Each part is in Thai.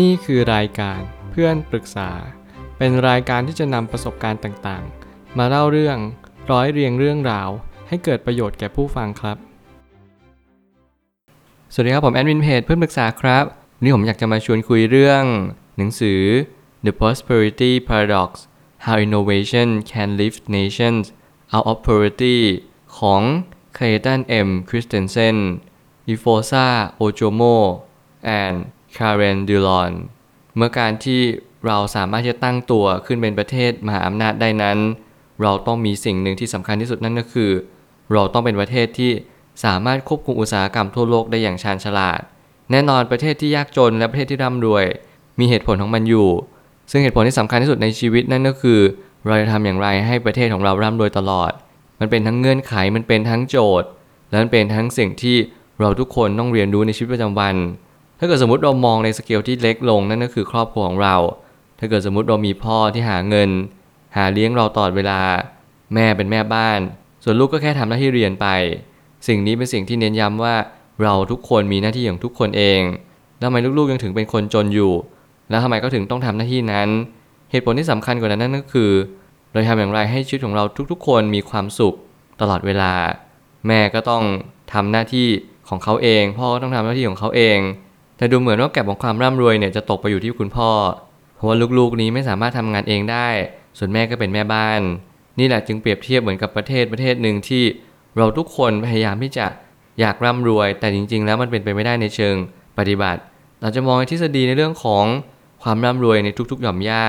นี่คือรายการเพื่อนปรึกษาเป็นรายการที่จะนำประสบการณ์ต่างๆมาเล่าเรื่องร้อยเรียงเรื่องราวให้เกิดประโยชน์แก่ผู้ฟังครับสวัสดีครับผมแอดมินเพจเพื่อนปรึกษาครับวันนี้ผมอยากจะมาชวนคุยเรื่องหนังสือ The Prosperity Paradox How Innovation Can Lift Nations Out of Poverty ของ Clayton M. Christensen Efosa Ojomo and Karen Dillon เมื่อการที่เราสามารถที่จะตั้งตัวขึ้นเป็นประเทศมหาอำนาจได้นั้นเราต้องมีสิ่งหนึ่งที่สำคัญที่สุดนั่นก็คือเราต้องเป็นประเทศที่สามารถควบคุมอุตสาหกรรมทั่วโลกได้อย่างชาญฉลาดแน่นอนประเทศที่ยากจนและประเทศที่ร่ำรวยมีเหตุผลของมันอยู่ซึ่งเหตุผลที่สำคัญที่สุดในชีวิตนั่นก็คือเราจะทำอย่างไรให้ประเทศของเราร่ำรวยตลอดมันเป็นทั้งเงื่อนไขมันเป็นทั้งโจทย์และมันเป็นทั้งสิ่งที่เราทุกคนต้องเรียนรู้ในชีวิตประจำวันถ้าเกิดสมมติเรามองในสเกลที่เล็กลงนั่นก็คือครอบครัวของเราถ้าเกิดสมมติเรามีพ่อที่หาเงินหาเลี้ยงเราตลอดเวลาแม่เป็นแม่บ้านส่วนลูกก็แค่ทำหน้าที่เรียนไปสิ่งนี้เป็นสิ่งที่เน้นย้ำว่าเราทุกคนมีหน้าที่ของทุกคนเองแล้วทำไมลูกๆยังถึงเป็นคนจนอยู่แล้วทำไมก็ถึงต้องทำหน้าที่นั้นเหตุผลที่สำคัญกว่านั้นนั่นก็คือเราทำอย่างไรให้ชีวิตของเราทุกๆคนมีความสุขตลอดเวลาแม่ก็ต้องทำหน้าที่ของเขาเองพ่อก็ต้องทำหน้าที่ของเขาเองแต่ดูเหมือนว่าแกะของความร่ำรวยเนี่ยจะตกไปอยู่ที่คุณพ่อเพราะว่าลูกๆนี้ไม่สามารถทำงานเองได้ส่วนแม่ก็เป็นแม่บ้านนี่แหละจึงเปรียบเทียบเหมือนกับประเทศหนึ่งที่เราทุกคนพยายามที่จะอยากร่ำรวยแต่จริงๆแล้วมันเป็นไปไม่ได้ในเชิงปฏิบัติเราจะมองในทฤษฎีในเรื่องของความร่ำรวยในทุกๆหย่อมหญ้า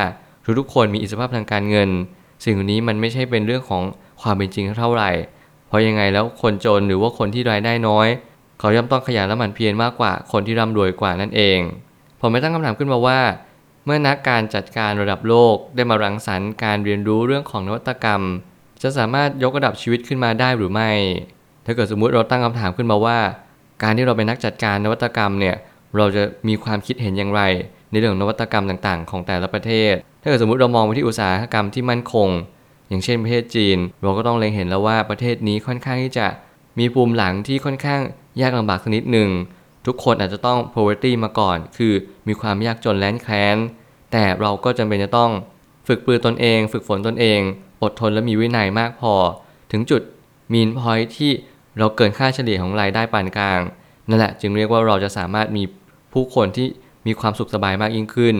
ทุกๆคนมีอิสรภาพทางการเงินสิ่งนี้มันไม่ใช่เป็นเรื่องของความเป็นจริงเท่าไหร่เพราะยังไงแล้วคนจนหรือว่าคนที่รายได้น้อยเขาย่อมต้องขยันและหมั่นเพียรมากกว่าคนที่ร่ำรวยกว่านั่นเองผมไม่ตั้งคำถามขึ้นมาว่าเมื่อนักการจัดการระดับโลกได้มารังสรรค์การเรียนรู้เรื่องของนวัตกรรมจะสามารถยกระดับชีวิตขึ้นมาได้หรือไม่ถ้าเกิดสมมุติเราตั้งคำถามขึ้นมาว่าการที่เราเป็นนักจัดการนวัตกรรมเนี่ยเราจะมีความคิดเห็นอย่างไรในเรื่องนวัตกรรมต่างๆของแต่ละประเทศถ้าเกิดสมมุติเรามองไปที่อุตสาหกรรมที่มั่นคงอย่างเช่นประเทศจีนเราก็ต้องเล็งเห็นแล้วว่าประเทศนี้ค่อนข้างที่จะมีภูมิหลังที่ค่อนข้างยากลำบากสักนิดหนึ่งทุกคนอาจจะต้อง poverty มาก่อนคือมีความยากจนแล้นแค้นแต่เราก็จำเป็นจะต้องฝึกปรือตนเองฝึกฝนตนเองอดทนและมีวินัยมากพอถึงจุด mean point ที่เราเกินค่าเฉลี่ยของรายได้ปานกลางนั่นแหละจึงเรียกว่าเราจะสามารถมีผู้คนที่มีความสุขสบายมากยิ่งขึ้น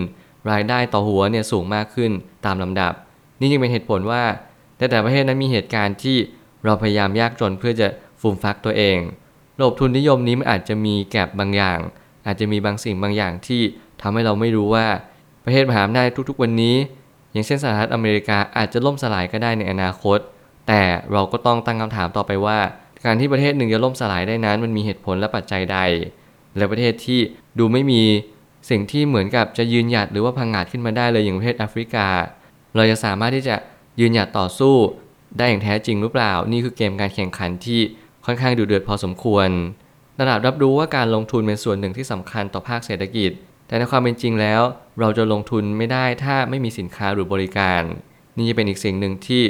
รายได้ต่อหัวเนี่ยสูงมากขึ้นตามลำดับนี่จึงเป็นเหตุผลว่าแต่ประเทศนั้นมีเหตุการณ์ที่เราพยายามยากจนเพื่อจะฟูมฟักตัวเองระบบทุนนิยมนี้มันอาจจะมีแกลบบางอย่างอาจจะมีบางสิ่งบางอย่างที่ทำให้เราไม่รู้ว่าประเทศมหาอำนาจทุกๆวันนี้อย่างเช่นสหรัฐอเมริกาอาจจะล่มสลายก็ได้ในอนาคตแต่เราก็ต้องตั้งคำถามต่อไปว่าการที่ประเทศหนึ่งจะล่มสลายได้นั้นมันมีเหตุผลและปัจจัยใดและประเทศที่ดูไม่มีสิ่งที่เหมือนกับจะยืนหยัดหรือว่าพังงาดขึ้นมาได้เลยอย่างประเทศแอฟริกาเราจะสามารถที่จะยืนหยัดต่อสู้ได้อย่างแท้จริงหรือเปล่านี่คือเกมการแข่งขันที่ค่อนข้างดุเดือดพอสมควรตลาดรับรู้ว่าการลงทุนเป็นส่วนหนึ่งที่สำคัญต่อภาคเศรษฐกิจแต่ในความเป็นจริงแล้วเราจะลงทุนไม่ได้ถ้าไม่มีสินค้าหรือบริการนี่จะเป็นอีกสิ่งหนึ่งที่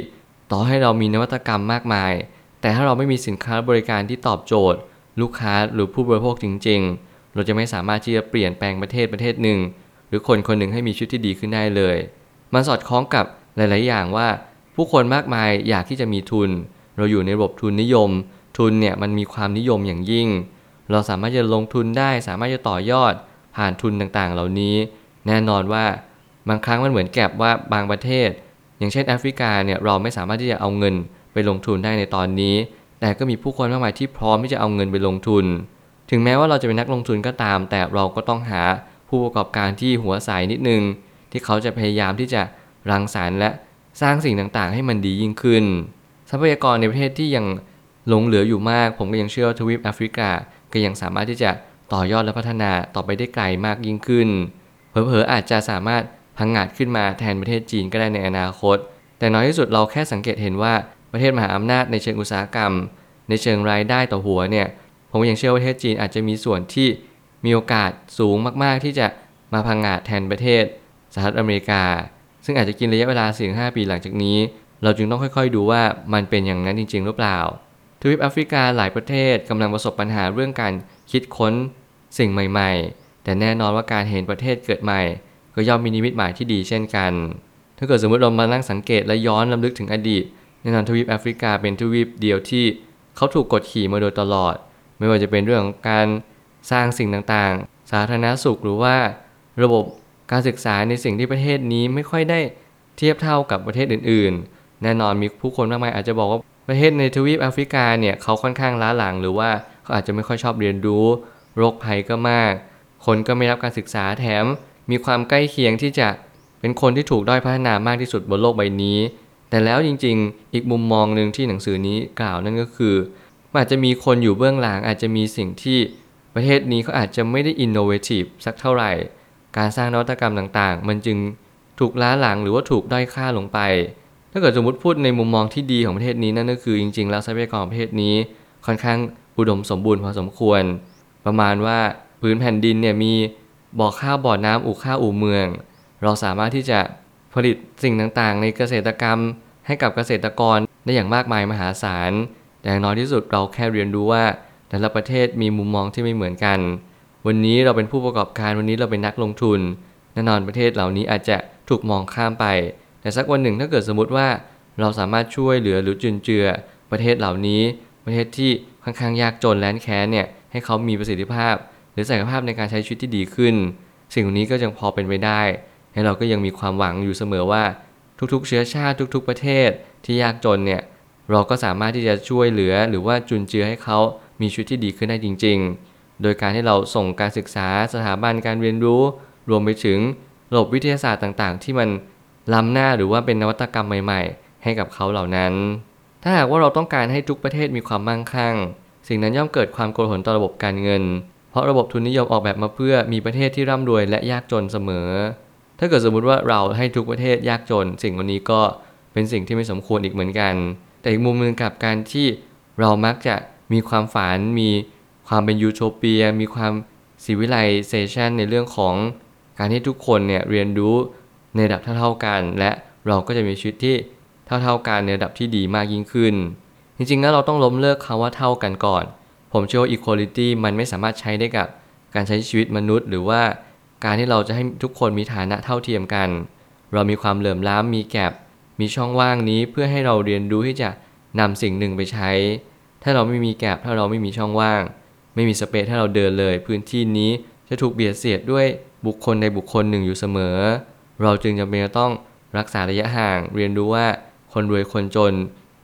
ต่อให้เรามีนวัตกรรมมากมายแต่ถ้าเราไม่มีสินค้าบริการที่ตอบโจทย์ลูกค้าหรือผู้บริโภคจริงๆเราจะไม่สามารถที่จะเปลี่ยนแปลงประเทศหนึ่งหรือคนคนหนึ่งให้มีชีวิตที่ดีขึ้นได้เลยมันสอดคล้องกับหลายๆอย่างว่าผู้คนมากมายอยากที่จะมีทุนเราอยู่ในระบบทุนนิยมทุนเนี่ยมันมีความนิยมอย่างยิ่งเราสามารถจะลงทุนได้สามารถจะต่อยอดผ่านทุนต่างๆเหล่านี้แน่นอนว่าบางครั้งมันเหมือนแกลบว่าบางประเทศอย่างเช่นแอฟริกาเนี่ยเราไม่สามารถที่จะเอาเงินไปลงทุนได้ในตอนนี้แต่ก็มีผู้คนมากมายที่พร้อมที่จะเอาเงินไปลงทุนถึงแม้ว่าเราจะเป็นนักลงทุนก็ตามแต่เราก็ต้องหาผู้ประกอบการที่หัวใสนิดนึงที่เขาจะพยายามที่จะรังสรรค์และสร้างสิ่งต่างๆให้มันดียิ่งขึ้นทรัพยากรในประเทศที่ยังหลงเหลืออยู่มากผมก็ยังเชื่อว่าทวีปแอฟริกาก็ยังสามารถที่จะต่อยอดและพัฒนาต่อไปได้ไกลมากยิ่งขึ้นเผลอๆอาจจะสามารถพังงาดขึ้นมาแทนประเทศจีนก็ได้ในอนาคตแต่น้อยที่สุดเราแค่สังเกตเห็นว่าประเทศมหาอำนาจในเชิงอุตสาหกรรมในเชิงรายได้ต่อหัวเนี่ยผมยังเชื่อว่าประเทศจีนอาจจะมีส่วนที่มีโอกาสสูงมากๆที่จะมาพังงาดแทนประเทศสหรัฐอเมริกาซึ่งอาจจะกินระยะเวลา 4-5 ปีหลังจากนี้เราจึงต้องค่อยๆดูว่ามันเป็นอย่างนั้นจริงๆหรือเปล่าทวีปแอฟริกาหลายประเทศกำลังประสบปัญหาเรื่องการคิดค้นสิ่งใหม่ๆ แต่แน่นอนว่าการเห็นประเทศเกิดใหม่ก็ย่อมมีนิมิตหมายที่ดีเช่นกันถ้าเกิดสมมติเรามานั่งสังเกตและย้อนรำลึกถึงอดีตแน่นอนทวีปแอฟริกาเป็นทวีปเดียวที่เขาถูกกดขี่มาโดยตลอดไม่ว่าจะเป็นเรื่องของการสร้างสิ่งต่างๆสาธารณสุขหรือว่าระบบการศึกษาในสิ่งที่ประเทศนี้ไม่ค่อยได้เทียบเท่ากับประเทศอื่นๆแน่นอนมีผู้คนมากมายอาจจะบอกว่าประเทศในทวีปแอฟริกาเนี่ยเขาค่อนข้างล้าหลังหรือว่าเขาอาจจะไม่ค่อยชอบเรียนรู้โรคภัยก็มากคนก็ไม่รับการศึกษาแถมมีความใกล้เคียงที่จะเป็นคนที่ถูกด้อยพัฒนามากที่สุดบนโลกใบนี้แต่แล้วจริงๆอีกมุมมองหนึ่งที่หนังสือนี้กล่าวนั่นก็คืออาจจะมีคนอยู่เบื้องหลังอาจจะมีสิ่งที่ประเทศนี้เขาอาจจะไม่ได้อินโนเวทีฟสักเท่าไหร่การสร้างนวัตกรรมต่างๆมันจึงถูกล้าหลังหรือว่าถูกด้อยค่าลงไปถ้าเกิดสมมติพูดในมุมมองที่ดีของประเทศนี้นั่นก็คือจริงๆแล้วทรัพยากรของประเทศนี้ค่อนข้างอุดมสมบูรณ์พอสมควรประมาณว่าพื้นแผ่นดินเนี่ยมีบ่อข้าวบ่อน้ำอู่ข้าวอู่เมืองเราสามารถที่จะผลิตสิ่งต่างๆในเกษตรกรรมให้กับเกษตรกรได้อย่างมากมายมหาศาลแต่อย่างน้อยที่สุดเราแค่เรียนรู้ว่าแต่ละประเทศมีมุมมองที่ไม่เหมือนกันวันนี้เราเป็นผู้ประกอบการวันนี้เราเป็นนักลงทุนแน่นอนประเทศเหล่านี้อาจจะถูกมองข้ามไปแต่สักวันหนึ่งถ้าเกิดสมมติว่าเราสามารถช่วยเหลือหรือจุนเจือประเทศเหล่านี้ประเทศที่ค่อนข้างยากจนแล้นแค้นเนี่ยให้เขามีประสิทธิภาพหรือศักยภาพในการใช้ชีวิตที่ดีขึ้นสิ่งนี้ก็ยังพอเป็นไปได้ให้เราก็ยังมีความหวังอยู่เสมอว่าทุกๆเชื้อชาติทุกๆประเทศที่ยากจนเนี่ยเราก็สามารถที่จะช่วยเหลือหรือว่าจุนเจือให้เขามีชีวิตที่ดีขึ้นได้จริงๆโดยการที่เราส่งการศึกษาสถาบันการเรียนรู้รวมไปถึงระบบวิทยาศาสตร์ต่างๆที่มันล้ำหน้าหรือว่าเป็นนวัตกรรมใหม่ๆให้กับเขาเหล่านั้นถ้าหากว่าเราต้องการให้ทุกประเทศมีความมั่งคั่งสิ่งนั้นย่อมเกิดความโกลาหลต่อระบบการเงินเพราะระบบทุนนิยมออกแบบมาเพื่อมีประเทศที่ร่ำรวยและยากจนเสมอถ้าเกิดสมมติว่าเราให้ทุกประเทศยากจนสิ่งนี้ก็เป็นสิ่งที่ไม่สมควรอีกเหมือนกันแต่อีกมุมนึงกับการที่เรามักจะมีความฝันมีความเป็นยูโทเปียมีความศิวิไลเซชันในเรื่องของการที่ทุกคนเนี่ยเรียนรู้ในระดับเท่ากันและเราก็จะมีชีวิตที่เท่ากันในระดับที่ดีมากยิ่งขึ้นจริงๆแล้วเราต้องล้มเลิกคำว่าเท่ากันก่อนผมเชื่อว่า equality มันไม่สามารถใช้ได้กับการใช้ชีวิตมนุษย์หรือว่าการที่เราจะให้ทุกคนมีฐานะเท่าเทียมกันเรามีความเหลื่อมล้ำมีแกปมีช่องว่างนี้เพื่อให้เราเรียนรู้ที่จะนำสิ่งหนึ่งไปใช้ถ้าเราไม่มีแกปถ้าเราไม่มีช่องว่างไม่มีสเปซให้เราเดินเลยพื้นที่นี้จะถูกเบียดเสียดด้วยบุคคลใดบุคคลหนึ่งอยู่เสมอเราจึงจำเป็นต้องรักษาระยะห่างเรียนรู้ว่าคนรวยคนจน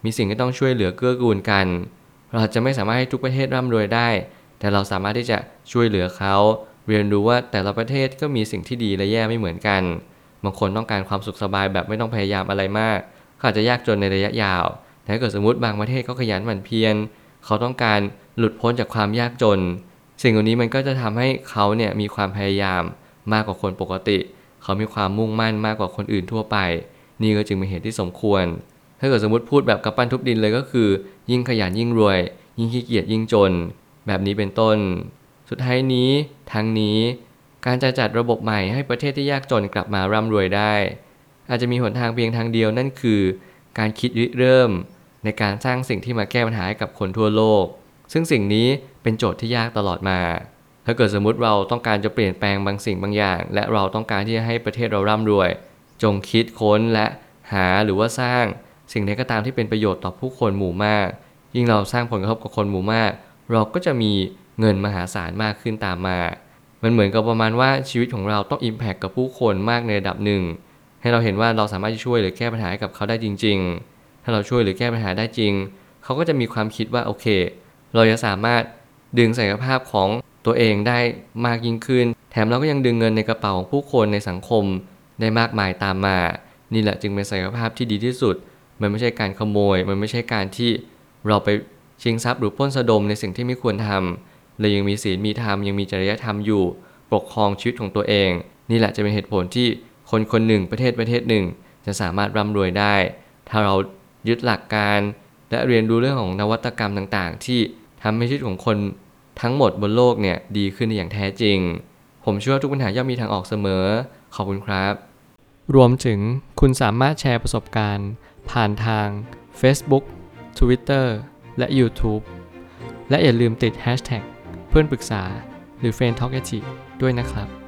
มีสิ่งที่ต้องช่วยเหลือเกื้อกูลกันเราจะไม่สามารถให้ทุกประเทศร่ำรวยได้แต่เราสามารถที่จะช่วยเหลือเขาเรียนรู้ว่าแต่ละประเทศก็มีสิ่งที่ดีและแย่ไม่เหมือนกันบางคนต้องการความสุขสบายแบบไม่ต้องพยายามอะไรมากเขาอาจจะยากจนในระยะยาวแต่ถ้าเกิดสมมติบางประเทศเขาขยันหมั่นเพียรเขาต้องการหลุดพ้นจากความยากจนสิ่งเหล่านี้มันก็จะทำให้เขาเนี่ยมีความพยายามมากกว่าคนปกติเขามีความมุ่งมั่นมากกว่าคนอื่นทั่วไปนี่ก็จึงเป็นเหตุที่สมควรถ้าเกิดสมมติพูดแบบกระปั้นทุบดินเลยก็คือยิ่งขยันยิ่งรวยยิ่งขี้เกียจยิ่งจนแบบนี้เป็นต้นสุดท้ายนี้ทั้งนี้การจะจัดระบบใหม่ให้ประเทศที่ยากจนกลับมาร่ำรวยได้อาจจะมีหนทางเพียงทางเดียวนั่นคือการคิดริเริ่มในการสร้างสิ่งที่มาแก้ปัญหาให้กับคนทั่วโลกซึ่งสิ่งนี้เป็นโจทย์ที่ยากตลอดมาถ้าเกิดสมมติเราต้องการจะเปลี่ยนแปลงบางสิ่งบางอย่างและเราต้องการที่จะให้ประเทศเราร่ำรวยจงคิดค้นและหาหรือว่าสร้างสิ่งใดก็ตามที่เป็นประโยชน์ต่อผู้คนหมู่มากยิ่งเราสร้างผลกระทบกับคนหมู่มากเราก็จะมีเงินมหาศาลมากขึ้นตามมามันเหมือนกับประมาณว่าชีวิตของเราต้องอิมแพคกับผู้คนมากในระดับหนึ่งให้เราเห็นว่าเราสามารถช่วยหรือแก้ปัญหาให้กับเขาได้จริงๆถ้าเราช่วยหรือแก้ปัญหาได้จริงเขาก็จะมีความคิดว่าโอเคเราจะสามารถดึงศักยภาพของตัวเองได้มากยิ่งขึ้นแถมเราก็ยังดึงเงินในกระเป๋าของผู้คนในสังคมได้มากมายตามมานี่แหละจึงเป็นศักยภาพที่ดีที่สุดมันไม่ใช่การขโมยมันไม่ใช่การที่เราไปชิงทรัพย์หรือปล้นสะดมในสิ่งที่ไม่ควรทำเลยยังมีศีลมีธรรมยังมีจริยธรรมอยู่ปกครองชีวิตของตัวเองนี่แหละจะเป็นเหตุผลที่คนคนหนึ่งประเทศหนึ่งจะสามารถร่ำรวยได้ถ้าเรายึดหลักการและเรียนรู้เรื่องของนวัตกรรมต่างๆที่ทำให้ชีวิตของคนทั้งหมดบนโลกเนี่ยดีขึ้นอย่างแท้จริงผมเชื่อว่าทุกปัญหาย่อมมีทางออกเสมอขอบคุณครับรวมถึงคุณสามารถแชร์ประสบการณ์ผ่านทาง Facebook, Twitter และ YouTube และอย่าลืมติด Hashtag เพื่อนปรึกษาหรือ Friend Talk Active ด้วยนะครับ